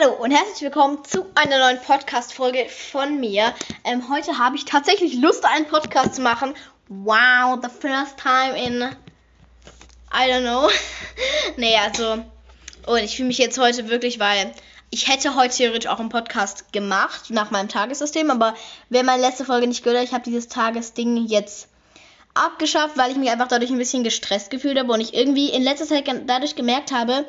Hallo und herzlich willkommen zu einer neuen Podcast-Folge von mir. Heute habe ich tatsächlich Lust, einen Podcast zu machen. Wow, the first time in... I don't know. Nee, also... Und ich fühle mich jetzt heute wirklich, weil... Ich hätte heute theoretisch auch einen Podcast gemacht, nach meinem Tagessystem. Aber wer meine letzte Folge nicht gehört hat, ich habe dieses Tagesding jetzt abgeschafft, weil ich mich einfach dadurch ein bisschen gestresst gefühlt habe. Und ich irgendwie in letzter Zeit dadurch gemerkt habe...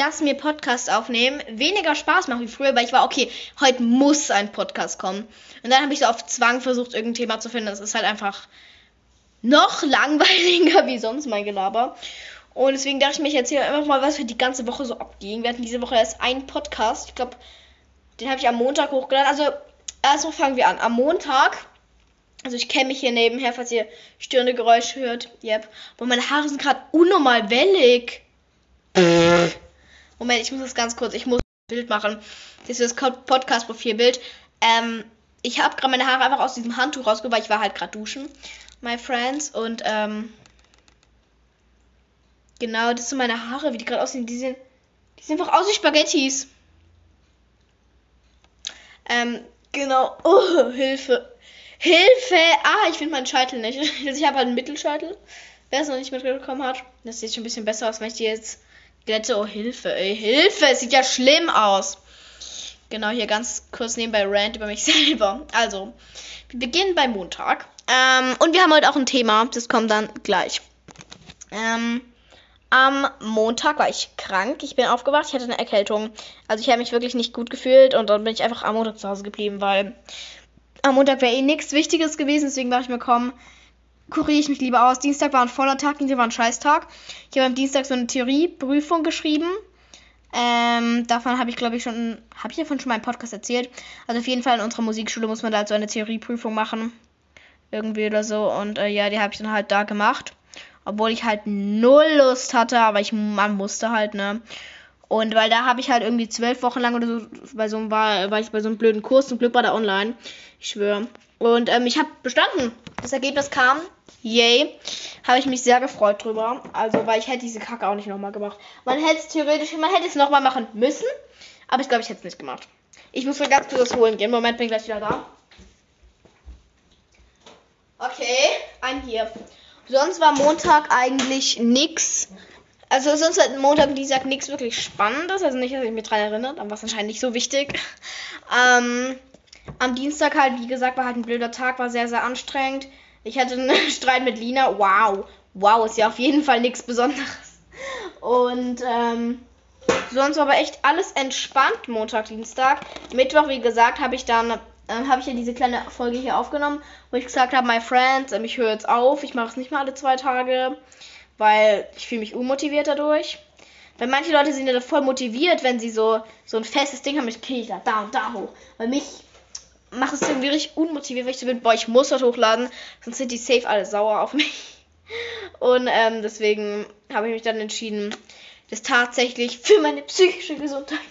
dass mir Podcasts aufnehmen weniger Spaß macht wie früher, weil ich war, okay, heute muss ein Podcast kommen. Und dann habe ich so auf Zwang versucht, irgendein Thema zu finden. Das ist halt einfach noch langweiliger wie sonst mein Gelaber. Und deswegen dachte ich mir, ich erzähle einfach mal, was für die ganze Woche so abging. Wir hatten diese Woche erst einen Podcast. Ich glaube, den habe ich am Montag hochgeladen. Also, erstmal fangen wir an. Am Montag... Also ich kenne mich hier nebenher, falls ihr störende Geräusche hört. Yep. Aber meine Haare sind gerade unnormal wellig. Moment, ich muss das ganz kurz, ich muss ein Bild machen. Das ist das Podcast-Profilbild. Ich habe gerade meine Haare einfach aus diesem Handtuch rausgeholt, weil ich war halt gerade duschen, my friends. Und, genau, das sind meine Haare, wie die gerade aussehen. Die sind einfach aus wie Spaghettis. Genau. Oh, Hilfe. Hilfe! Ah, ich finde meinen Scheitel nicht. Ich habe halt einen Mittelscheitel. Wer es noch nicht mitbekommen hat, das sieht schon ein bisschen besser aus, wenn ich die jetzt... Oh, Hilfe, ey, Hilfe, es sieht ja schlimm aus. Genau, hier ganz kurz nebenbei Rant über mich selber. Also, wir beginnen beim Montag. Und wir haben heute auch ein Thema, das kommt dann gleich. Am Montag war ich krank, ich bin aufgewacht, ich hatte eine Erkältung. Also ich habe mich wirklich nicht gut gefühlt und dann bin ich einfach am Montag zu Hause geblieben, weil am Montag wäre eh nichts Wichtiges gewesen, deswegen war ich mir komm... kuriere ich mich lieber aus. Dienstag war ein voller Tag, Dienstag war ein Scheißtag. Ich habe am Dienstag so eine Theorieprüfung geschrieben. Davon habe ich, glaube ich, schon... Habe ich davon schon mal im Podcast erzählt? Also auf jeden Fall in unserer Musikschule muss man da halt so eine Theorieprüfung machen. Irgendwie oder so. Und ja, die habe ich dann halt da gemacht. Obwohl ich halt null Lust hatte, aber man musste halt, ne? Und weil da habe ich halt irgendwie 12 Wochen lang oder so... war ich bei so einem blöden Kurs. Zum Glück war der online. Ich schwöre. Und ich habe bestanden. Das Ergebnis kam... Yay, habe ich mich sehr gefreut drüber, also weil ich hätte diese Kacke auch nicht nochmal gemacht. Man hätte es nochmal machen müssen, aber ich glaube, ich hätte es nicht gemacht. Ich muss mir ganz kurz was holen gehen, Moment, bin ich gleich wieder da. Okay, I'm here. Sonst war Montag eigentlich nix, also sonst hat Montag und Dienstag nichts wirklich Spannendes, also nicht, dass ich mich dran erinnert, aber was anscheinend nicht so wichtig. Am Dienstag halt, wie gesagt, war halt ein blöder Tag, war sehr, sehr anstrengend. Ich hatte einen Streit mit Lina. Wow, ist ja auf jeden Fall nichts Besonderes. Und sonst war aber echt alles entspannt Montag, Dienstag. Mittwoch, wie gesagt, habe ich ja diese kleine Folge hier aufgenommen, wo ich gesagt habe, my friends, ich höre jetzt auf, ich mache es nicht mehr alle 2 Tage, weil ich fühle mich unmotiviert dadurch. Weil manche Leute sind ja voll motiviert, wenn sie so ein festes Ding haben, ich gehe da hoch. Bei mich... mache es irgendwie richtig unmotiviert, weil ich so bin, boah, ich muss das hochladen, sonst sind die safe alle sauer auf mich. Und deswegen habe ich mich dann entschieden, das tatsächlich für meine psychische Gesundheit,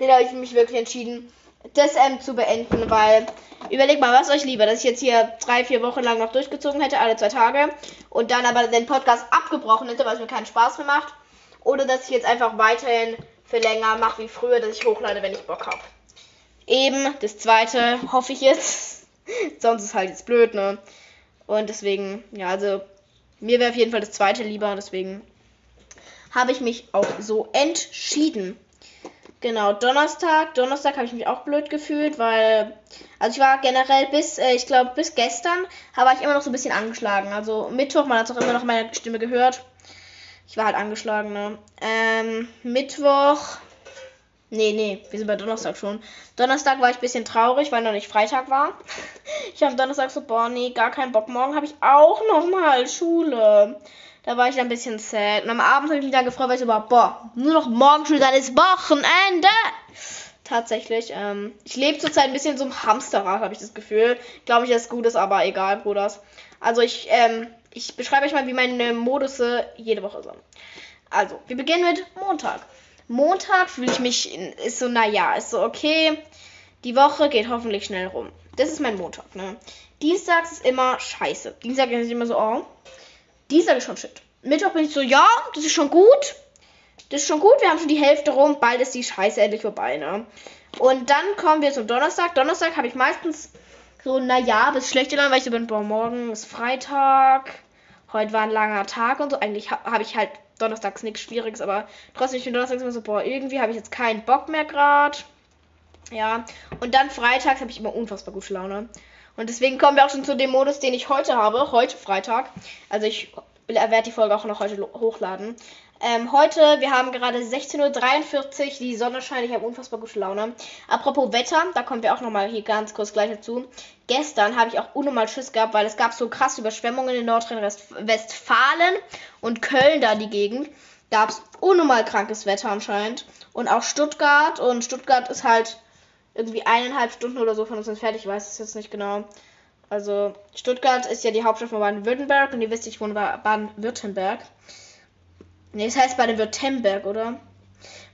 den habe ich mich wirklich entschieden, das zu beenden, weil, überleg mal, was euch lieber, dass ich jetzt hier 3-4 Wochen lang noch durchgezogen hätte, alle 2 Tage, und dann aber den Podcast abgebrochen hätte, weil es mir keinen Spaß mehr macht, oder dass ich jetzt einfach weiterhin für länger mache wie früher, dass ich hochlade, wenn ich Bock habe. Eben, das zweite hoffe ich jetzt. Sonst ist halt jetzt blöd, ne? Und deswegen, ja, also mir wäre auf jeden Fall das zweite lieber. Deswegen habe ich mich auch so entschieden. Genau, Donnerstag habe ich mich auch blöd gefühlt, weil... Also ich war generell bis gestern war ich immer noch so ein bisschen angeschlagen. Also Mittwoch, man hat auch immer noch meine Stimme gehört. Ich war halt angeschlagen, ne? Mittwoch... Nee, wir sind bei Donnerstag schon. Donnerstag war ich ein bisschen traurig, weil noch nicht Freitag war. Ich habe am Donnerstag so, boah, nee, gar keinen Bock. Morgen habe ich auch nochmal Schule. Da war ich dann ein bisschen sad. Und am Abend habe ich mich dann gefreut, weil ich so war, boah, nur noch morgen Schule, dann ist Wochenende. Tatsächlich, ich lebe zurzeit ein bisschen so im Hamsterrad, habe ich das Gefühl. Glaube ich, dass es gut ist, aber egal, Bruders. Also ich beschreibe euch mal, wie meine Modus jede Woche sind. Also, wir beginnen mit Montag. Montag fühle ich mich, ist so okay, die Woche geht hoffentlich schnell rum. Das ist mein Montag, ne? Dienstags ist immer scheiße. Dienstag ist immer so, oh, Dienstag ist schon shit. Mittwoch bin ich so, ja, das ist schon gut. Das ist schon gut, wir haben schon die Hälfte rum, bald ist die Scheiße endlich vorbei, ne? Und dann kommen wir zum Donnerstag. Donnerstag habe ich meistens so, naja, bis schlechte Laune, weil ich so bin, boah, morgen ist Freitag, heute war ein langer Tag und so. Eigentlich habe ich halt donnerstags nichts Schwieriges, aber trotzdem, ich bin donnerstags immer so, boah, irgendwie habe ich jetzt keinen Bock mehr gerade. Ja, und dann freitags habe ich immer unfassbar gute Laune. Und deswegen kommen wir auch schon zu dem Modus, den ich heute habe, heute Freitag. Also ich werde die Folge auch noch heute hochladen. Heute, wir haben gerade 16:43 Uhr, die Sonne scheint, ich habe unfassbar gute Laune. Apropos Wetter, da kommen wir auch nochmal hier ganz kurz gleich dazu. Gestern habe ich auch unnormal Schiss gehabt, weil es gab so krasse Überschwemmungen in Nordrhein-Westfalen und Köln, da die Gegend. Gab es unnormal krankes Wetter anscheinend. Und auch Stuttgart, und Stuttgart ist halt irgendwie 1,5 Stunden oder so von uns entfernt, ich weiß es jetzt nicht genau. Also Stuttgart ist ja die Hauptstadt von Baden-Württemberg und ihr wisst, ich wohne bei Baden-Württemberg. Ne, das heißt Baden-Württemberg, oder?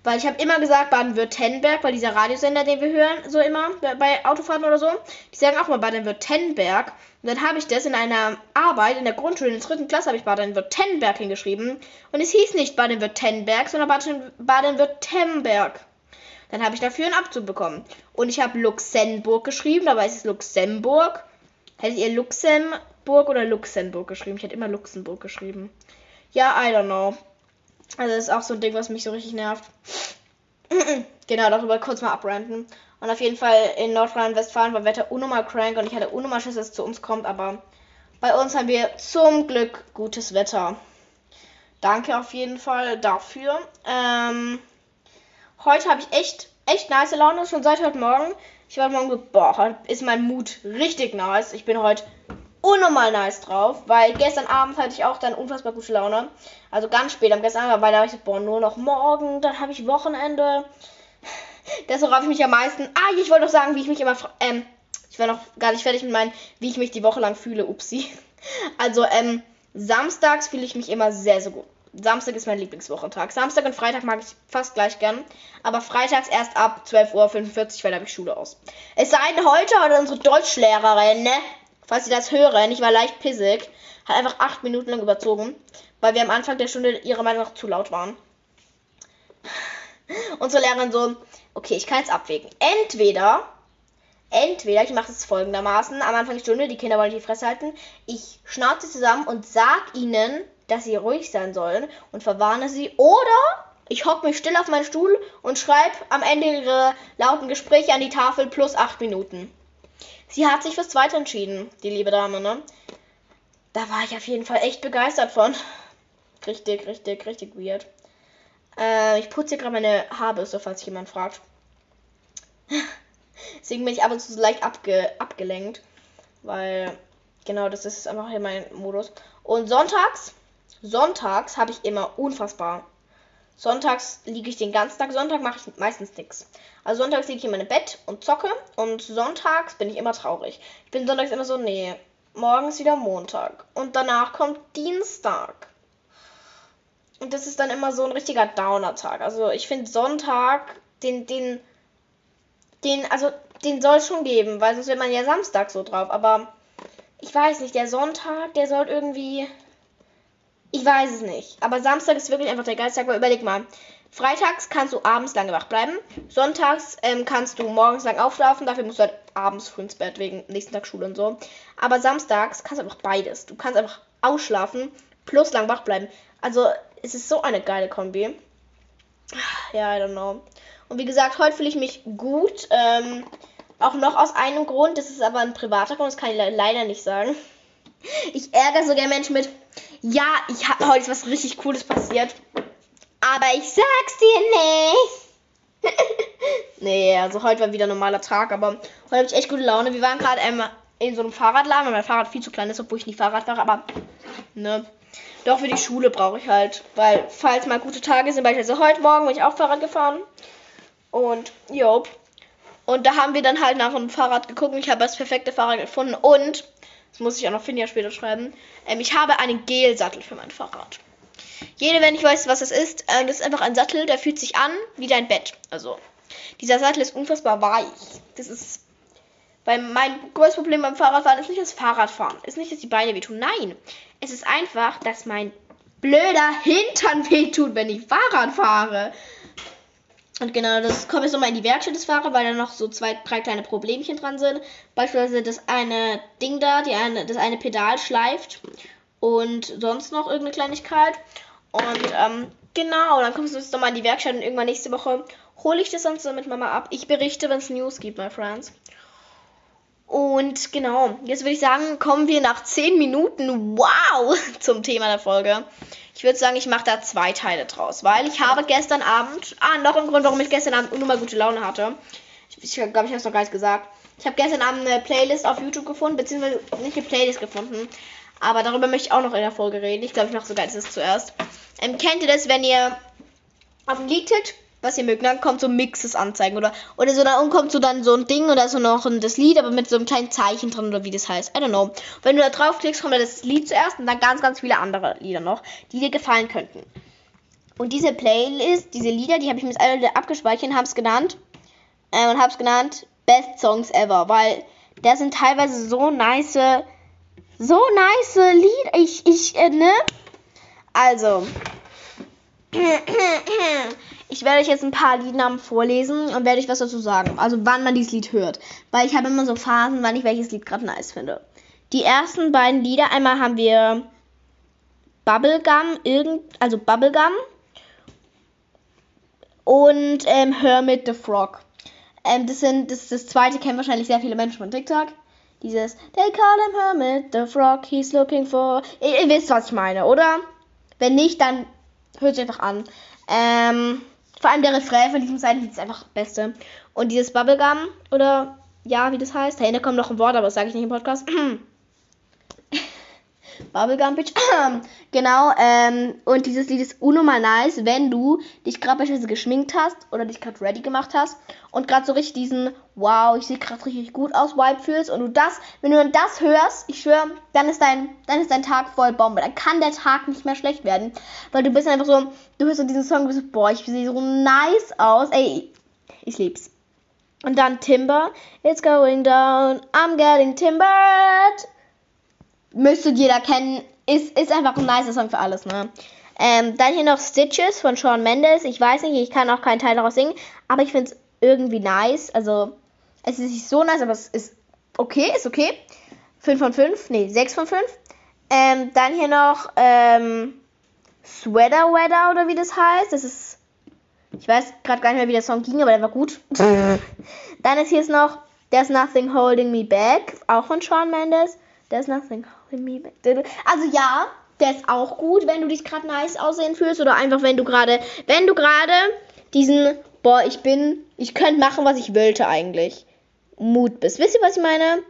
Weil ich habe immer gesagt Baden-Württemberg, weil dieser Radiosender, den wir hören, so immer bei Autofahrten oder so, die sagen auch mal Baden-Württemberg. Und dann habe ich das in einer Arbeit in der Grundschule, in der 3. Klasse, habe ich Baden-Württemberg hingeschrieben. Und es hieß nicht Baden-Württemberg, sondern Baden-Württemberg. Dann habe ich dafür einen Abzug bekommen. Und ich habe Luxemburg geschrieben, dabei ist es Luxemburg. Hättet ihr Luxemburg oder Luxemburg geschrieben? Ich hätte immer Luxemburg geschrieben. Ja, I don't know. Also das ist auch so ein Ding, was mich so richtig nervt. Genau, darüber kurz mal abranten. Und auf jeden Fall in Nordrhein-Westfalen war Wetter unnormal crank und ich hatte unnormal Schiss, dass es zu uns kommt, aber bei uns haben wir zum Glück gutes Wetter. Danke auf jeden Fall dafür. Heute habe ich echt nice Laune, schon seit heute Morgen. Ich war heute Morgen so, boah, heute ist mein Mut richtig nice. Ich bin heute unnormal nice drauf, weil gestern Abend hatte ich auch dann unfassbar gute Laune. Also ganz spät am gestern Abend, weil da habe ich so, boah, nur noch morgen, dann habe ich Wochenende. Das, worauf ich mich am meisten... ich wollte noch sagen, wie ich mich immer... ich war noch gar nicht fertig mit meinen, wie ich mich die Woche lang fühle, upsi. Also, samstags fühle ich mich immer sehr, sehr gut. Samstag ist mein Lieblingswochentag. Samstag und Freitag mag ich fast gleich gern. Aber freitags erst ab 12:45 Uhr, weil da habe ich Schule aus. Es sei denn, heute oder unsere Deutschlehrerin, ne? Falls Sie das hören, ich war leicht pissig. Hat einfach 8 Minuten lang überzogen, weil wir am Anfang der Stunde ihrer Meinung nach zu laut waren. Unsere Lehrerin so, okay, ich kann jetzt abwägen. Entweder, ich mache es folgendermaßen. Am Anfang der Stunde, die Kinder wollen nicht die Fresse halten. Ich schnauze zusammen und sag ihnen, dass sie ruhig sein sollen und verwarne sie. Oder ich hocke mich still auf meinen Stuhl und schreibe am Ende ihre lauten Gespräche an die Tafel plus 8 Minuten. Sie hat sich fürs Zweite entschieden, die liebe Dame, ne? Da war ich auf jeden Fall echt begeistert von. Richtig weird. Ich putze hier gerade meine Haarbürste, falls sich jemand fragt. Deswegen bin ich ab und zu so leicht abgelenkt. Weil, genau, das ist einfach hier mein Modus. Und sonntags habe ich immer unfassbar. Sonntags liege ich den ganzen Tag. Sonntag mache ich meistens nichts. Also sonntags liege ich in meinem Bett und zocke. Und sonntags bin ich immer traurig. Ich bin sonntags immer so, nee, morgen ist wieder Montag. Und danach kommt Dienstag. Und das ist dann immer so ein richtiger Downer-Tag. Also ich finde Sonntag, den soll es schon geben. Weil sonst wird man ja Samstag so drauf. Aber ich weiß nicht, der Sonntag, der soll irgendwie... Ich weiß es nicht. Aber Samstag ist wirklich einfach der geilste Tag, weil überleg mal. Freitags kannst du abends lange wach bleiben. Sonntags kannst du morgens lang aufschlafen. Dafür musst du halt abends früh ins Bett wegen nächsten Tag Schule und so. Aber samstags kannst du einfach beides. Du kannst einfach ausschlafen plus lang wach bleiben. Also es ist so eine geile Kombi. Ja, I don't know. Und wie gesagt, heute fühle ich mich gut. Auch noch aus einem Grund. Das ist aber ein privater Grund. Das kann ich leider nicht sagen. Ich ärgere sogar Menschen mit... Ja, ich hab heute was richtig Cooles passiert. Aber ich sag's dir nicht. Nee, also heute war wieder ein normaler Tag, aber heute habe ich echt gute Laune. Wir waren gerade in so einem Fahrradladen, weil mein Fahrrad viel zu klein ist, obwohl ich nicht Fahrrad fahre, aber ne. Doch für die Schule brauche ich halt, weil falls mal gute Tage sind, beispielsweise heute Morgen bin ich auch Fahrrad gefahren. Und jo. Und da haben wir dann halt nach einem Fahrrad geguckt und ich habe das perfekte Fahrrad gefunden und... Das muss ich auch noch Finja später schreiben. Ich habe einen Gelsattel für mein Fahrrad. Jede, wenn ich weiß, was das ist, das ist einfach ein Sattel, der fühlt sich an wie dein Bett. Also, dieser Sattel ist unfassbar weich. Das ist, weil mein größtes Problem beim Fahrradfahren ist nicht das Fahrradfahren. Ist nicht, dass die Beine wehtun. Nein, es ist einfach, dass mein blöder Hintern wehtut, wenn ich Fahrrad fahre. Und genau, das kommt jetzt nochmal in die Werkstatt des Fahrers, weil da noch so 2, 3 kleine Problemchen dran sind. Beispielsweise das eine Ding da, das eine Pedal schleift und sonst noch irgendeine Kleinigkeit. Und genau, dann kommst du jetzt nochmal in die Werkstatt und irgendwann nächste Woche hole ich das sonst so mit Mama ab. Ich berichte, wenn es News gibt, my friends. Und genau, jetzt würde ich sagen, kommen wir nach 10 Minuten, wow, zum Thema der Folge. Ich würde sagen, ich mache da 2 Teile draus, weil ich habe gestern Abend, noch ein Grund, warum ich gestern Abend nur mal gute Laune hatte. Ich glaube, ich habe es noch gar nicht gesagt. Ich habe gestern Abend eine Playlist auf YouTube gefunden, beziehungsweise nicht eine Playlist gefunden, aber darüber möchte ich auch noch in der Folge reden. Ich glaube, ich mache sogar das zuerst. Kennt ihr das, wenn ihr auf ein Lied tippt, was ihr mögt, dann kommt so Mixes anzeigen oder so, dann kommt so dann so ein Ding oder so noch das Lied, aber mit so einem kleinen Zeichen drin oder wie das heißt. I don't know. Wenn du da draufklickst, kommt dann das Lied zuerst und dann ganz, ganz viele andere Lieder noch, die dir gefallen könnten. Und diese Playlist, diese Lieder, die habe ich mir jetzt alle abgespeichert und habe es genannt Best Songs Ever, weil da sind teilweise so nice Lieder. Ne? Also, ich werde euch jetzt ein paar Liednamen vorlesen und werde euch was dazu sagen. Also wann man dieses Lied hört. Weil ich habe immer so Phasen, wann ich welches Lied gerade nice finde. Die ersten beiden Lieder, einmal haben wir Bubblegum und Hermit the Frog. Das zweite kennen wahrscheinlich sehr viele Menschen von TikTok. Dieses They call him Hermit the Frog, he's looking for... Ihr wisst, was ich meine, oder? Wenn nicht, dann hört sich einfach an. Vor allem der Refrain von diesem Seitenlied ist einfach das Beste. Und dieses Bubblegum, oder ja, wie das heißt. Hey, da kommt noch ein Wort, aber das sage ich nicht im Podcast. Bubblegum, bitch. Genau, und dieses Lied ist unnormal nice, wenn du dich gerade beispielsweise geschminkt hast oder dich gerade ready gemacht hast und gerade so richtig diesen, wow, ich sehe gerade richtig gut aus, Vibe fühlst. Und wenn du das hörst, ich schwöre, dann ist dein Tag voll Bombe. Dann kann der Tag nicht mehr schlecht werden, weil du bist einfach so, du hörst so diesen Song und bist so, boah, ich sehe so nice aus. Ey, ich lieb's. Und dann Timber. It's going down, I'm getting timbered. Müsstet jeder kennen. Ist einfach ein nicer Song für alles, ne? Dann hier noch Stitches von Shawn Mendes. Ich weiß nicht, ich kann auch keinen Teil daraus singen, aber ich find's irgendwie nice. Also, es ist nicht so nice, aber es ist okay, 5 von 5, nee, 6 von 5. Dann hier noch Sweater Weather oder wie das heißt. Das ist, ich weiß gerade gar nicht mehr, wie der Song ging, aber der war gut. Dann ist hier noch There's Nothing Holding Me Back, auch von Shawn Mendes. There's Nothing Holding Me Back. Also ja, der ist auch gut, wenn du dich gerade nice aussehen fühlst oder einfach wenn du gerade diesen, boah, ich könnte machen, was ich wollte eigentlich, Mut bist. Wisst ihr, was ich meine?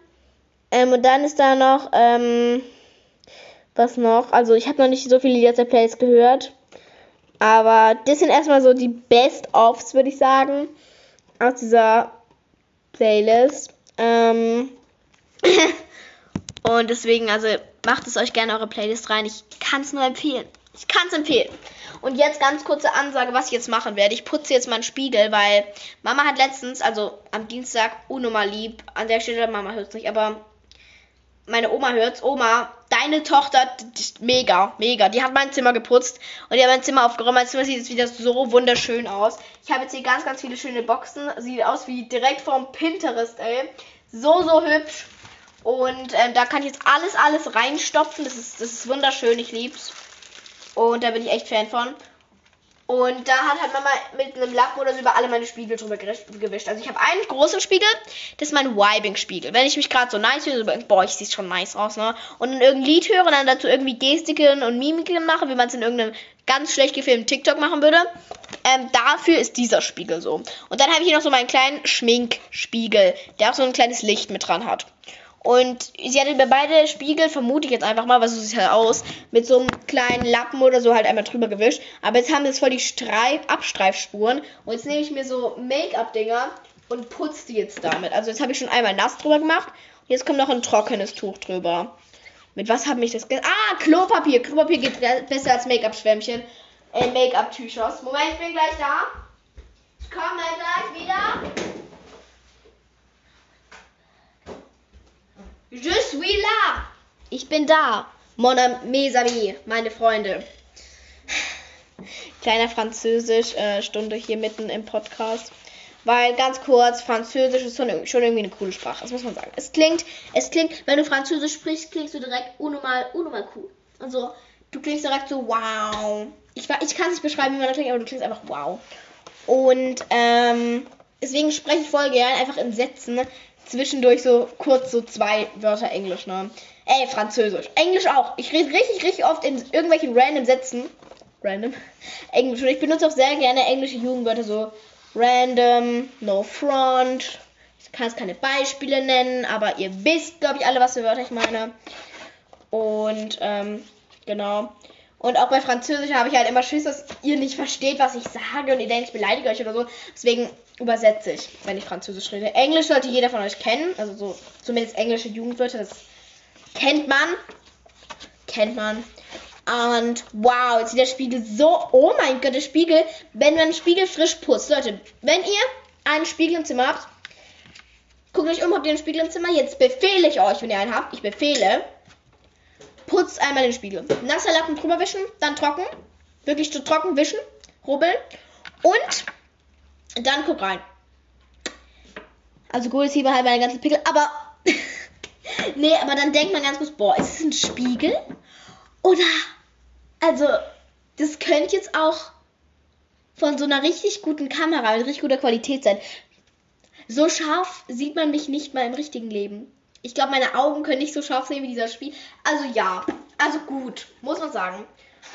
Und dann ist da noch, was noch? Also ich habe noch nicht so viele Lieder aus der Playlist gehört, aber das sind erstmal so die Best-Offs, würde ich sagen, aus dieser Playlist. Und deswegen, also macht es euch gerne eure Playlist rein. Ich kann es nur empfehlen. Und jetzt ganz kurze Ansage, was ich jetzt machen werde. Ich putze jetzt meinen Spiegel, weil Mama hat letztens, also am Dienstag, unnormal lieb. An der Stelle, Mama hört es nicht, aber meine Oma hört es. Oma, deine Tochter, mega. Die hat mein Zimmer geputzt und die hat mein Zimmer aufgeräumt. Mein Zimmer sieht jetzt wieder so wunderschön aus. Ich habe jetzt hier ganz, ganz viele schöne Boxen. Sieht aus wie direkt vom Pinterest, ey. So hübsch. Und da kann ich jetzt alles reinstopfen. Das ist wunderschön, ich lieb's. Und da bin ich echt Fan von. Und da hat halt Mama mit einem Lappen oder so über alle meine Spiegel drüber gewischt. Also ich habe einen großen Spiegel, das ist mein Vibing-Spiegel. Wenn ich mich gerade so nice höre, so, boah, ich sehe schon nice aus, ne? Und dann irgendein Lied höre und dann dazu irgendwie Gestiken und Mimiken mache, wie man es in irgendeinem ganz schlecht gefilmten TikTok machen würde. Dafür ist dieser Spiegel so. Und dann habe ich hier noch so meinen kleinen Schminkspiegel, der auch so ein kleines Licht mit dran hat. Und sie hatte mir beide Spiegel, vermute ich jetzt einfach mal, weil so sieht es halt aus, mit so einem kleinen Lappen oder so halt einmal drüber gewischt. Aber jetzt haben das voll die Abstreifspuren. Und jetzt nehme ich mir so Make-up-Dinger und putze die jetzt damit. Also jetzt habe ich schon einmal nass drüber gemacht. Und jetzt kommt noch ein trockenes Tuch drüber. Mit was habe ich das gemacht? Klopapier. Klopapier geht besser als Make-up-Schwämmchen. Make-up-Tüchers. Moment, ich bin gleich da. Ich komme gleich wieder. Je suis là! Ich bin da! Mon mes amis, meine Freunde. kleiner Französisch-Stunde hier mitten im Podcast. Weil, ganz kurz, Französisch ist schon irgendwie eine coole Sprache, das muss man sagen. Es klingt, wenn du Französisch sprichst, klingst du direkt unnormal cool. Also, du klingst direkt so, wow. Ich kann es nicht beschreiben, wie man das klingt, aber du klingst einfach wow. Und, deswegen spreche ich voll gerne einfach in Sätzen, ne? Zwischendurch so kurz so 2 Wörter Englisch, ne? Ey, Französisch. Englisch auch. Ich rede richtig oft in irgendwelchen random Sätzen. Random. Englisch. Und ich benutze auch sehr gerne englische Jugendwörter, so random, no front. Ich kann jetzt keine Beispiele nennen, aber ihr wisst, glaube ich, alle, was für Wörter ich meine. Und, genau. Und auch bei Französisch habe ich halt immer Schiss, dass ihr nicht versteht, was ich sage und ihr denkt, ich beleidige euch oder so. Deswegen übersetze ich, wenn ich Französisch rede. Englisch sollte jeder von euch kennen. Also so zumindest englische Jugendwörter, das kennt man. Und wow, jetzt sieht der Spiegel so... Oh mein Gott, der Spiegel. Wenn man einen Spiegel frisch putzt. Leute, wenn ihr einen Spiegel im Zimmer habt, guckt euch um, habt ihr einen Spiegel im Zimmer? Jetzt befehle ich euch, wenn ihr einen habt. Ich befehle... Putzt einmal den Spiegel. Nasser Lappen drüber wischen, dann trocken. Wirklich zu trocken wischen, rubbeln. Und dann guck rein. Also gut, ist hier halt meine ganzen Pickel, aber... nee, aber dann denkt man ganz kurz, boah, ist es ein Spiegel? Oder... Also, das könnte jetzt auch von so einer richtig guten Kamera mit richtig guter Qualität sein. So scharf sieht man mich nicht mal im richtigen Leben. Ich glaube, meine Augen können nicht so scharf sehen wie dieser Spiel. Also ja, also gut, muss man sagen.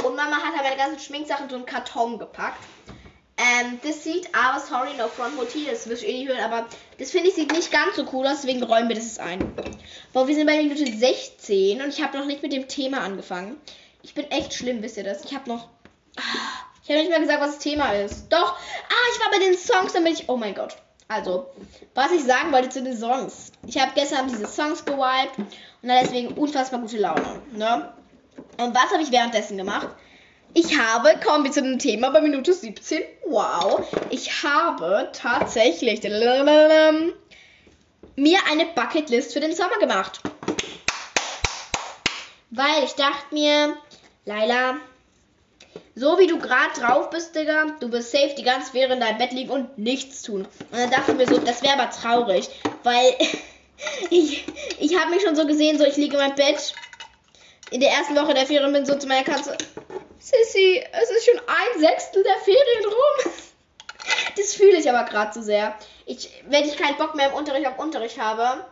Und Mama hat halt meine ganzen Schminksachen in so einen Karton gepackt. Das sieht, aber sorry, no front motiv, das wirst du eh nicht hören, aber das finde ich sieht nicht ganz so cool aus, deswegen räumen wir das ein. Boah, wir sind bei Minute 16 und ich habe noch nicht mit dem Thema angefangen. Ich bin echt schlimm, wisst ihr das? Ich habe nicht mal gesagt, was das Thema ist. Doch, ich war bei den Songs, dann bin ich, oh mein Gott. Also, was ich sagen wollte zu den Songs. Ich habe gestern diese Songs gewiped und hatte deswegen unfassbar gute Laune, ne? Und was habe ich währenddessen gemacht? Ich habe, kommen wir zu dem Thema bei Minute 17, wow, ich habe tatsächlich mir eine Bucketlist für den Sommer gemacht. Weil ich dachte mir, Leila, so wie du gerade drauf bist, Digga, du wirst safe die ganze Woche in deinem Bett liegen und nichts tun. Und dann dachte ich mir so, das wäre aber traurig, weil ich habe mich schon so gesehen, so ich liege in meinem Bett in der ersten Woche der Ferien bin so zu meiner Katze, Sissi, es ist schon 1/6 der Ferien rum. Das fühle ich aber gerade so sehr. Wenn ich keinen Bock mehr im Unterricht auf Unterricht habe,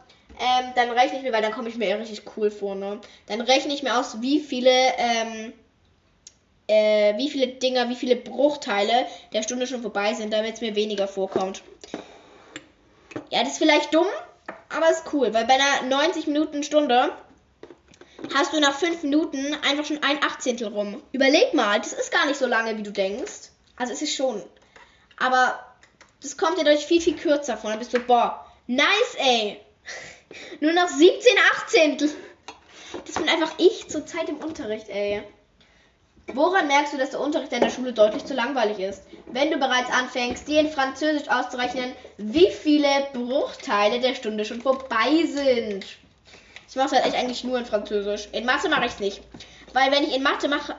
dann rechne ich mir, weil dann komme ich mir richtig cool vor, ne? Dann rechne ich mir aus, wie viele Bruchteile der Stunde schon vorbei sind, damit es mir weniger vorkommt. Ja, das ist vielleicht dumm, aber ist cool, weil bei einer 90-Minuten-Stunde hast du nach 5 Minuten einfach schon 1/18 rum. Überleg mal, das ist gar nicht so lange, wie du denkst. Also es ist schon. Aber das kommt dir dadurch viel, viel kürzer vor. Dann bist du, boah, nice, ey. Nur noch 17/18. Das bin einfach ich zur Zeit im Unterricht, ey. Woran merkst du, dass der Unterricht in der Schule deutlich zu langweilig ist? Wenn du bereits anfängst, dir in Französisch auszurechnen, wie viele Bruchteile der Stunde schon vorbei sind. Ich mache es halt echt eigentlich nur in Französisch. In Mathe mache ich es nicht. Weil wenn ich in Mathe machen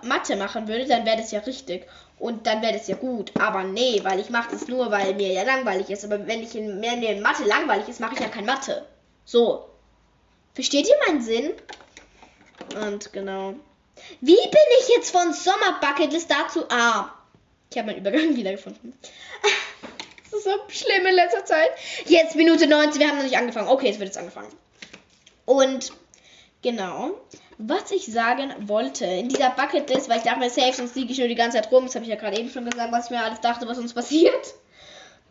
würde, dann wäre das ja richtig. Und dann wäre das ja gut. Aber nee, weil ich mache das nur, weil mir ja langweilig ist. Aber wenn mir in Mathe langweilig ist, mache ich ja kein Mathe. So. Versteht ihr meinen Sinn? Und genau. Wie bin ich jetzt von Sommer-Bucketlist dazu? Ich habe meinen Übergang wiedergefunden. Das ist so schlimm in letzter Zeit. Jetzt Minute 19, wir haben noch nicht angefangen. Okay, jetzt wird jetzt angefangen. Und genau, was ich sagen wollte in dieser Bucketlist, weil ich dachte mir, safe, sonst liege ich nur die ganze Zeit rum. Das habe ich ja gerade eben schon gesagt, was ich mir alles dachte, was uns passiert.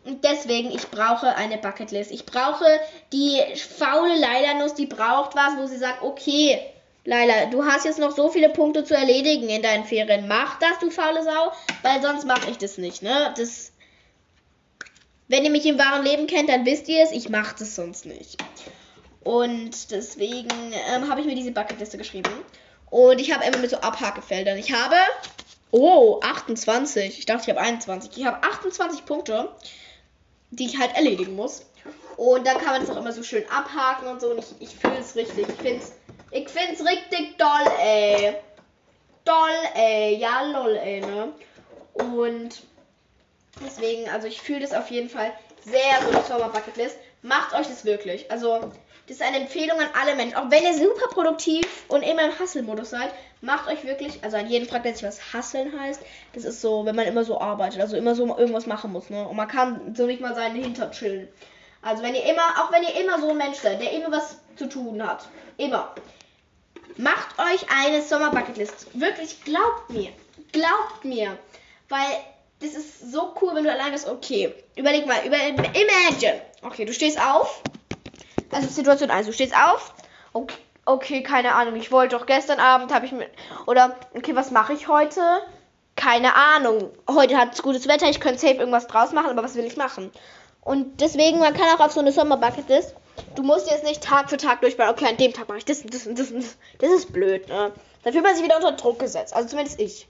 Und deswegen, ich brauche eine Bucketlist. Ich brauche die faule Leilanuss, die braucht was, wo sie sagt, okay, Leila, du hast jetzt noch so viele Punkte zu erledigen in deinen Ferien. Mach das, du faule Sau, weil sonst mache ich das nicht, ne? Das, wenn ihr mich im wahren Leben kennt, dann wisst ihr es, ich mache das sonst nicht. Und deswegen habe ich mir diese Bucketliste geschrieben. Und ich habe immer mit so Abhakefeldern. Ich habe, 28. Ich dachte, ich habe 21. Ich habe 28 Punkte, die ich halt erledigen muss. Und dann kann man das auch immer so schön abhaken und so. Und ich fühle es richtig. Ich find's richtig doll, ey. Ja, lol, ey, ne? Und deswegen, also ich fühle das auf jeden Fall sehr so, die Zauber-Bucketlist. Macht euch das wirklich. Also, das ist eine Empfehlung an alle Menschen. Auch wenn ihr super produktiv und immer im Hustle-Modus seid, macht euch wirklich, also an jeden praktisch, was Hustlen heißt. Das ist so, wenn man immer so arbeitet, also immer so irgendwas machen muss, ne? Und man kann so nicht mal seinen Hintern chillen. Also, wenn ihr immer, auch wenn ihr immer so ein Mensch seid, der immer was zu tun hat, immer, macht euch eine Sommer-Bucketlist. Wirklich, glaubt mir. Glaubt mir. Weil das ist so cool, wenn du allein bist. Okay, überleg mal. Imagine. Okay, du stehst auf. Also Situation 1. Du stehst auf. Okay, keine Ahnung. Ich wollte doch gestern Abend, habe ich mit... Oder, okay, was mache ich heute? Keine Ahnung. Heute hat es gutes Wetter. Ich könnte safe irgendwas draus machen, aber was will ich machen? Und deswegen, man kann auch auf so eine Sommer-Bucketlist... Du musst jetzt nicht Tag für Tag durchballern. Okay, an dem Tag mache ich das und das und das und das. Das ist blöd, ne? Dann fühlt man sich wieder unter Druck gesetzt. Also zumindest ich.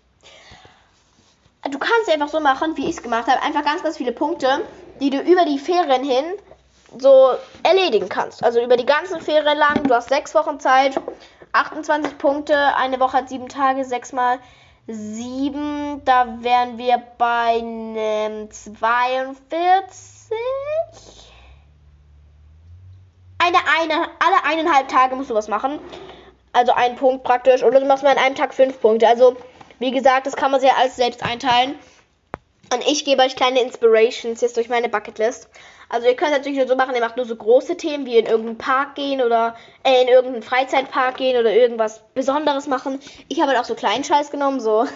Du kannst einfach so machen, wie ich es gemacht habe. Einfach ganz, ganz viele Punkte, die du über die Ferien hin so erledigen kannst. Also über die ganzen Ferien lang. Du hast 6 Wochen Zeit, 28 Punkte. Eine Woche hat 7 Tage, 6 mal 7. Da wären wir bei einem 42... Alle 1,5 Tage musst du was machen. Also 1 Punkt praktisch. Oder du machst mal an einem Tag 5 Punkte. Also, wie gesagt, das kann man sich ja alles selbst einteilen. Und ich gebe euch kleine Inspirations jetzt durch meine Bucketlist. Also, ihr könnt es natürlich nur so machen, ihr macht nur so große Themen, wie in irgendeinen Park gehen oder in irgendeinen Freizeitpark gehen oder irgendwas Besonderes machen. Ich habe halt auch so kleinen Scheiß genommen, so.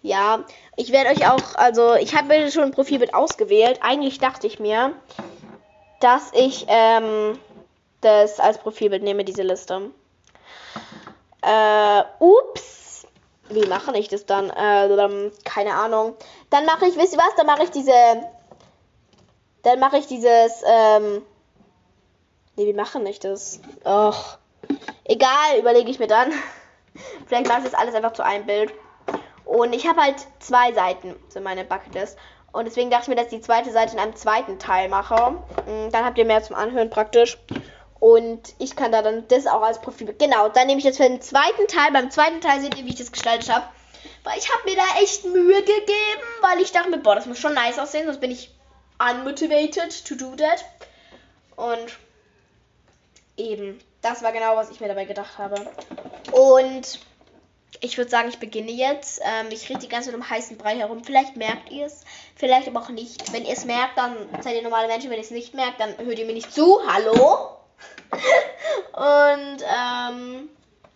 Ja, ich werde euch auch, also, ich habe schon ein Profilbild ausgewählt. Eigentlich dachte ich mir, dass ich das als Profilbild nehme, diese Liste. Ups. Wie mache ich das dann? Keine Ahnung. Dann mache ich, wisst ihr was? Dann mache ich dieses, wie mache ich das? Och. Egal, überlege ich mir dann. Vielleicht mache ich das alles einfach zu einem Bild. Und ich habe halt 2 Seiten, sind meine Bucketlist. Und deswegen dachte ich mir, dass ich die zweite Seite in einem zweiten Teil mache. Dann habt ihr mehr zum Anhören praktisch. Und ich kann da dann das auch als Profil... Genau, dann nehme ich das für den zweiten Teil. Beim zweiten Teil seht ihr, wie ich das gestaltet habe. Weil ich habe mir da echt Mühe gegeben. Weil ich dachte mir, boah, das muss schon nice aussehen. Sonst bin ich unmotivated to do that. Und eben, das war genau, was ich mir dabei gedacht habe. Und... Ich würde sagen, ich beginne jetzt. Ich rede die ganze Zeit um heißen Brei herum. Vielleicht merkt ihr es, vielleicht aber auch nicht. Wenn ihr es merkt, dann seid ihr normale Menschen. Wenn ihr es nicht merkt, dann hört ihr mir nicht zu. Hallo? Und,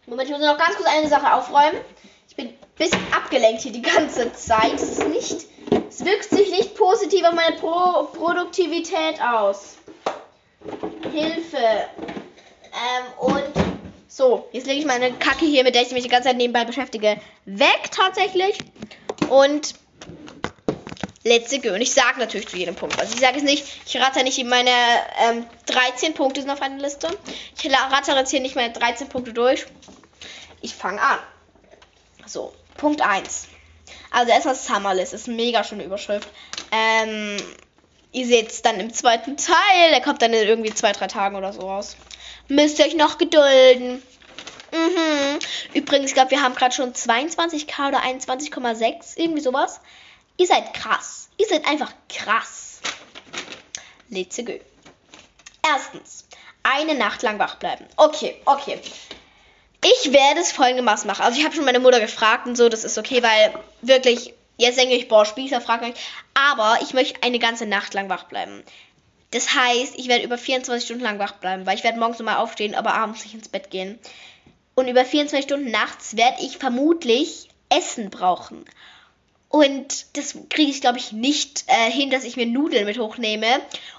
Moment, ich muss noch ganz kurz eine Sache aufräumen. Ich bin ein bisschen abgelenkt hier die ganze Zeit. Es wirkt sich nicht positiv auf meine Produktivität aus. Hilfe. Und... So, jetzt lege ich meine Kacke hier, mit der ich mich die ganze Zeit nebenbei beschäftige, weg tatsächlich. Und letzte Go. Und ich sage natürlich zu jedem Punkt. Also ich sage es nicht, ich rate nicht in meine 13 Punkte sind auf einer Liste. Ich rate jetzt hier nicht meine 13 Punkte durch. Ich fange an. So, Punkt 1. Also erstmal Summerlist, ist mega schöne Überschrift. Ihr seht es dann im zweiten Teil, der kommt dann in irgendwie 2-3 Tagen oder so raus. Müsst ihr euch noch gedulden. Mhm. Übrigens, ich glaube, wir haben gerade schon 22k oder 21,6, irgendwie sowas. Ihr seid krass. Ihr seid einfach krass. Let's go. Erstens, eine Nacht lang wach bleiben. Okay. Ich werde es folgendermaßen machen. Also ich habe schon meine Mutter gefragt und so, das ist okay, weil wirklich, jetzt denke ich, boah, Spießer, fragt euch. Aber ich möchte eine ganze Nacht lang wach bleiben. Das heißt, ich werde über 24 Stunden lang wach bleiben, weil ich werde morgens nochmal aufstehen, aber abends nicht ins Bett gehen. Und über 24 Stunden nachts werde ich vermutlich Essen brauchen. Und das kriege ich, glaube ich, nicht hin, dass ich mir Nudeln mit hochnehme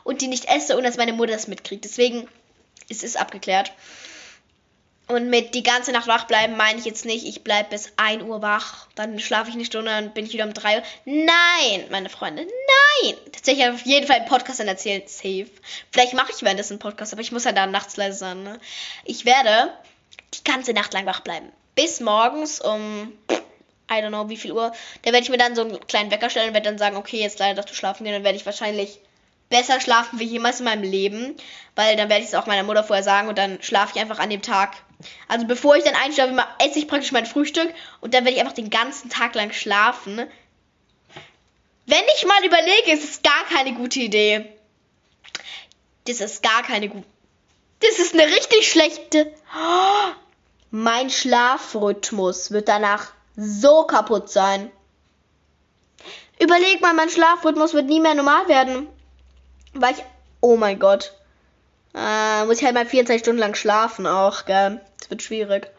und die nicht esse und dass meine Mutter das mitkriegt. Deswegen ist es abgeklärt. Und mit die ganze Nacht wach bleiben meine ich jetzt nicht, ich bleibe bis 1 Uhr wach, dann schlafe ich eine Stunde und bin ich wieder um 3 Uhr. Nein, meine Freunde, nein! Tatsächlich auf jeden Fall einen Podcast dann erzählen, safe. Vielleicht mache ich währenddessen einen Podcast, aber ich muss ja da nachts leise sein, ne? Ich werde die ganze Nacht lang wach bleiben. Bis morgens um, I don't know, wie viel Uhr. Da werde ich mir dann so einen kleinen Wecker stellen und werde dann sagen, okay, jetzt leider darfst du schlafen gehen, dann werde ich wahrscheinlich... Besser schlafen wie jemals in meinem Leben, weil dann werde ich es auch meiner Mutter vorher sagen und dann schlafe ich einfach an dem Tag. Also bevor ich dann einschlafe, esse ich praktisch mein Frühstück und dann werde ich einfach den ganzen Tag lang schlafen. Wenn ich mal überlege, ist es gar keine gute Idee. Das ist gar keine gute... Das ist eine richtig schlechte... Oh, mein Schlafrhythmus wird danach so kaputt sein. Überleg mal, mein Schlafrhythmus wird nie mehr normal werden. Weil ich... Oh mein Gott. Muss ich halt mal 24 Stunden lang schlafen auch, gell? Das wird schwierig.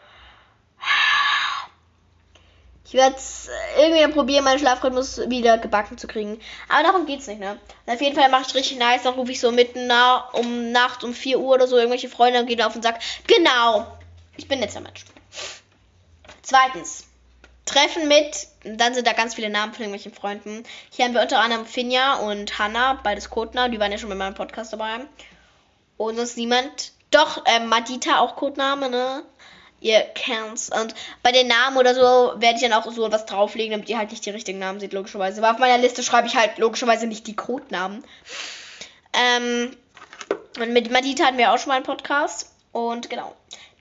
Ich werde es irgendwie probieren, meinen Schlafrhythmus wieder gebacken zu kriegen. Aber darum geht's nicht, ne? Und auf jeden Fall mache ich richtig nice. Dann rufe ich so mitten nachts um 4 Uhr oder so irgendwelche Freunde und gehe auf den Sack. Genau. Ich bin jetzt der Mensch. Zweitens. Treffen mit, dann sind da ganz viele Namen von irgendwelchen Freunden. Hier haben wir unter anderem Finja und Hanna, beides Codenamen. Die waren ja schon bei meinem Podcast dabei. Und sonst niemand. Doch, Madita, auch Codename, ne? Ihr kennt's. Und bei den Namen oder so werde ich dann auch so was drauflegen, damit ihr halt nicht die richtigen Namen seht, logischerweise. Aber auf meiner Liste schreibe ich halt logischerweise nicht die Codenamen. Und mit Madita hatten wir auch schon mal einen Podcast. Und genau.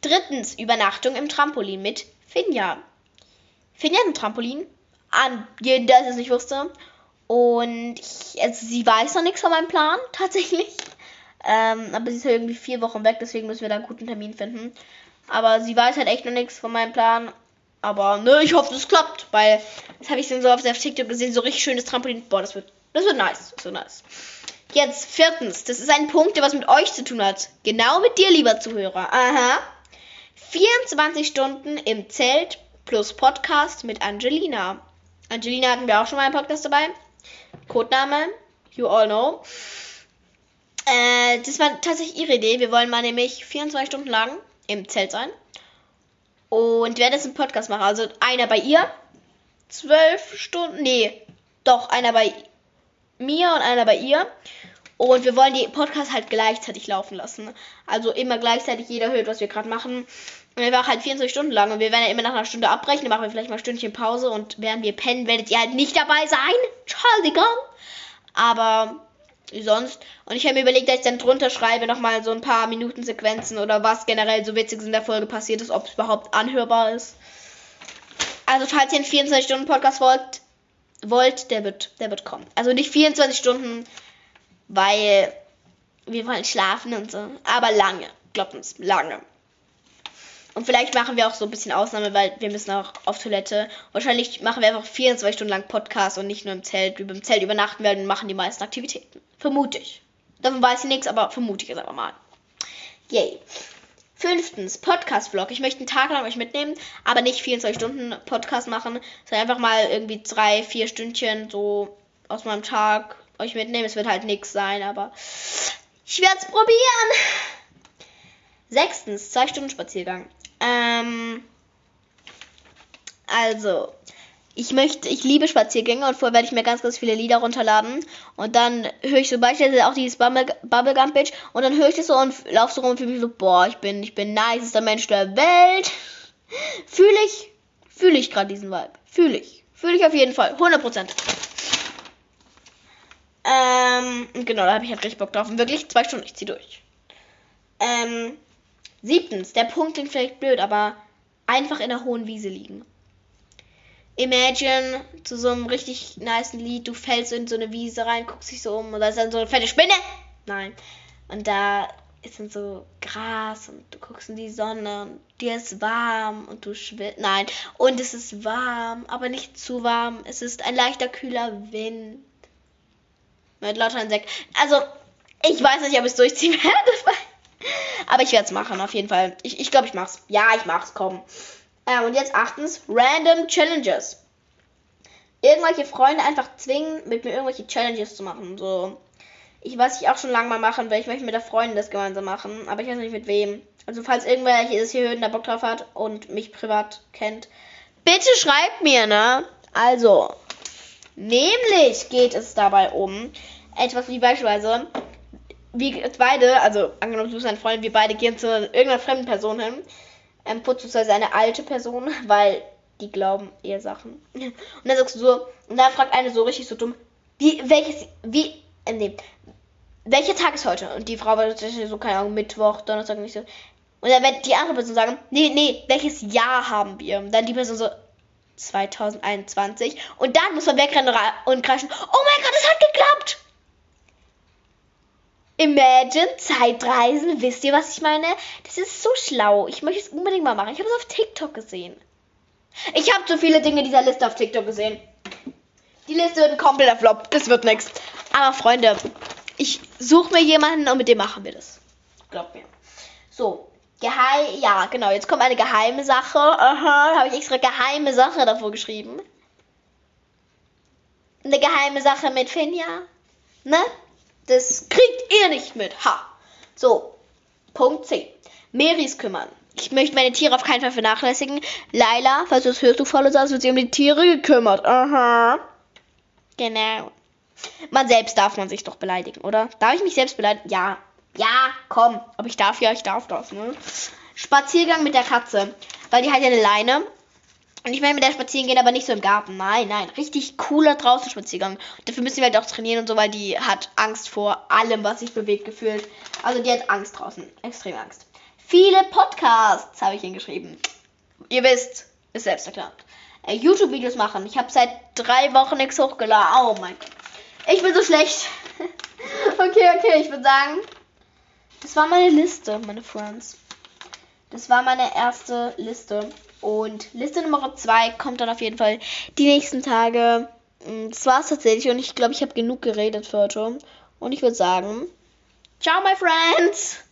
Drittens, Übernachtung im Trampolin mit Finja. Finja hat ein Trampolin. An jeden, der es nicht wusste. Und also sie weiß noch nichts von meinem Plan, tatsächlich. Aber sie ist ja irgendwie 4 Wochen weg, deswegen müssen wir da einen guten Termin finden. Aber sie weiß halt echt noch nichts von meinem Plan. Aber ne, ich hoffe, es klappt, weil das habe ich dann so auf der TikTok gesehen, so richtig schönes Trampolin. Boah, das wird nice, so nice. Jetzt, viertens, das ist ein Punkt, der was mit euch zu tun hat. Genau mit dir, lieber Zuhörer. Aha. 24 Stunden im Zelt plus Podcast mit Angelina. Angelina hatten wir auch schon mal einen Podcast dabei. Codename, you all know. Das war tatsächlich ihre Idee. Wir wollen mal nämlich 24 Stunden lang im Zelt sein. Und werde jetzt einen Podcast machen. Also einer bei ihr. 12 Stunden. Nee, doch, einer bei mir und einer bei ihr. Und wir wollen die Podcasts halt gleichzeitig laufen lassen. Also immer gleichzeitig, jeder hört, was wir gerade machen. Und wir waren halt 24 Stunden lang. Und wir werden ja immer nach einer Stunde abbrechen. Dann machen wir vielleicht mal ein Stündchen Pause. Und während wir pennen, werdet ihr halt nicht dabei sein. Entschuldigung. Aber... sonst. Und ich habe mir überlegt, dass ich dann drunter schreibe nochmal so ein paar Minutensequenzen oder was generell so witzig in der Folge passiert ist, ob es überhaupt anhörbar ist. Also falls ihr einen 24-Stunden-Podcast wollt, der wird kommen. Also nicht 24 Stunden, weil wir wollen schlafen und so. Aber lange. Glaubt uns, lange. Und vielleicht machen wir auch so ein bisschen Ausnahme, weil wir müssen auch auf Toilette. Wahrscheinlich machen wir einfach 24 Stunden lang Podcast und nicht nur im Zelt. Über dem Zelt übernachten werden und machen die meisten Aktivitäten. Vermute ich. Davon weiß ich nichts, aber vermute ich es einfach mal. Yay. 5. Podcast-Vlog. Ich möchte einen Tag lang euch mitnehmen, aber nicht 24 Stunden Podcast machen, sondern einfach mal irgendwie 3-4 Stündchen so aus meinem Tag euch mitnehmen. Es wird halt nichts sein, aber ich werde es probieren. 6. 2 Stunden Spaziergang. Also, ich liebe Spaziergänge und vorher werde ich mir ganz, ganz viele Lieder runterladen und dann höre ich so beispielsweise auch dieses Bubblegum-Bitch und dann höre ich das so und laufe so rum und fühle mich so, boah, ich bin nicester Mensch der Welt. Fühle ich gerade diesen Vibe. Fühle ich auf jeden Fall, 100%. Genau, da habe ich halt richtig Bock drauf und wirklich 2 Stunden, ich ziehe durch. 7. Der Punkt klingt vielleicht blöd, aber einfach in einer hohen Wiese liegen. Imagine, zu so einem richtig nicen Lied, du fällst in so eine Wiese rein, guckst dich so um und da ist dann so eine fette Spinne. Nein. Und da ist dann so Gras und du guckst in die Sonne und dir ist warm und du schwitzt. Nein. Und es ist warm, aber nicht zu warm. Es ist ein leichter, kühler Wind. Mit lauter Insekten. Also, ich weiß nicht, ob ich es durchziehen werde, aber ich werde es machen, auf jeden Fall. Ich glaube, ich mach's. Ja, ich mach's, komm. Und jetzt 8. Random Challenges. Irgendwelche Freunde einfach zwingen, mit mir irgendwelche Challenges zu machen. So, ich auch schon lange mal machen, weil ich möchte mit der Freundin das gemeinsam machen. Aber ich weiß nicht, mit wem. Also, falls irgendwer hier Hören da Bock drauf hat und mich privat kennt, bitte schreibt mir, ne? Also, nämlich geht es dabei um etwas wie beispielsweise... wir beide, also angenommen du bist ein Freund, wir beide gehen zu irgendeiner fremden Person hin, vorzugsweise eine alte Person, weil die glauben eher Sachen. Und dann sagst du so, und dann fragt eine so richtig so dumm, welcher Tag ist heute? Und die Frau war so, keine Ahnung, Mittwoch, Donnerstag, nicht so. Und dann wird die andere Person sagen, nee, welches Jahr haben wir? Und dann die Person so, 2021. Und dann muss man wegrennen und crashen. Oh mein Gott, es hat geklappt! Imagine, Zeitreisen, wisst ihr, was ich meine? Das ist so schlau. Ich möchte es unbedingt mal machen. Ich habe es auf TikTok gesehen. Ich habe zu viele Dinge dieser Liste auf TikTok gesehen. Die Liste wird ein kompletter Flop. Das wird nichts. Aber Freunde, ich suche mir jemanden und mit dem machen wir das. Glaubt mir. So, ja, genau. Jetzt kommt eine geheime Sache. Aha, da habe ich extra geheime Sache davor geschrieben. Eine geheime Sache mit Finja. Ne? Das kriegt ihr nicht mit. Ha. So, Punkt C. Meris kümmern. Ich möchte meine Tiere auf keinen Fall vernachlässigen. Leila, falls du das hörst, du voll sagst, wird sich um die Tiere gekümmert. Aha. Genau. Man selbst darf man sich doch beleidigen, oder? Darf ich mich selbst beleidigen? Ja. Ja, komm. Aber ich darf ja, ich darf das, ne? Spaziergang mit der Katze. Weil die hat ja eine Leine. Und ich meine, mit der spazieren gehen, aber nicht so im Garten. Nein, nein. Richtig cooler draußen Spaziergang. Dafür müssen wir halt auch trainieren und so, weil die hat Angst vor allem, was sich bewegt, gefühlt. Also die hat Angst draußen. Extrem Angst. Viele Podcasts habe ich hingeschrieben. Ihr wisst, ist selbst erklärt. YouTube-Videos machen. Ich habe seit 3 Wochen nichts hochgeladen. Oh mein Gott. Ich bin so schlecht. Okay, ich würde sagen, das war meine Liste, meine Friends. Das war meine erste Liste. Und Liste Nummer 2 kommt dann auf jeden Fall die nächsten Tage. Das war's tatsächlich. Und ich glaube, ich habe genug geredet für heute. Und ich würde sagen, ciao, my friends.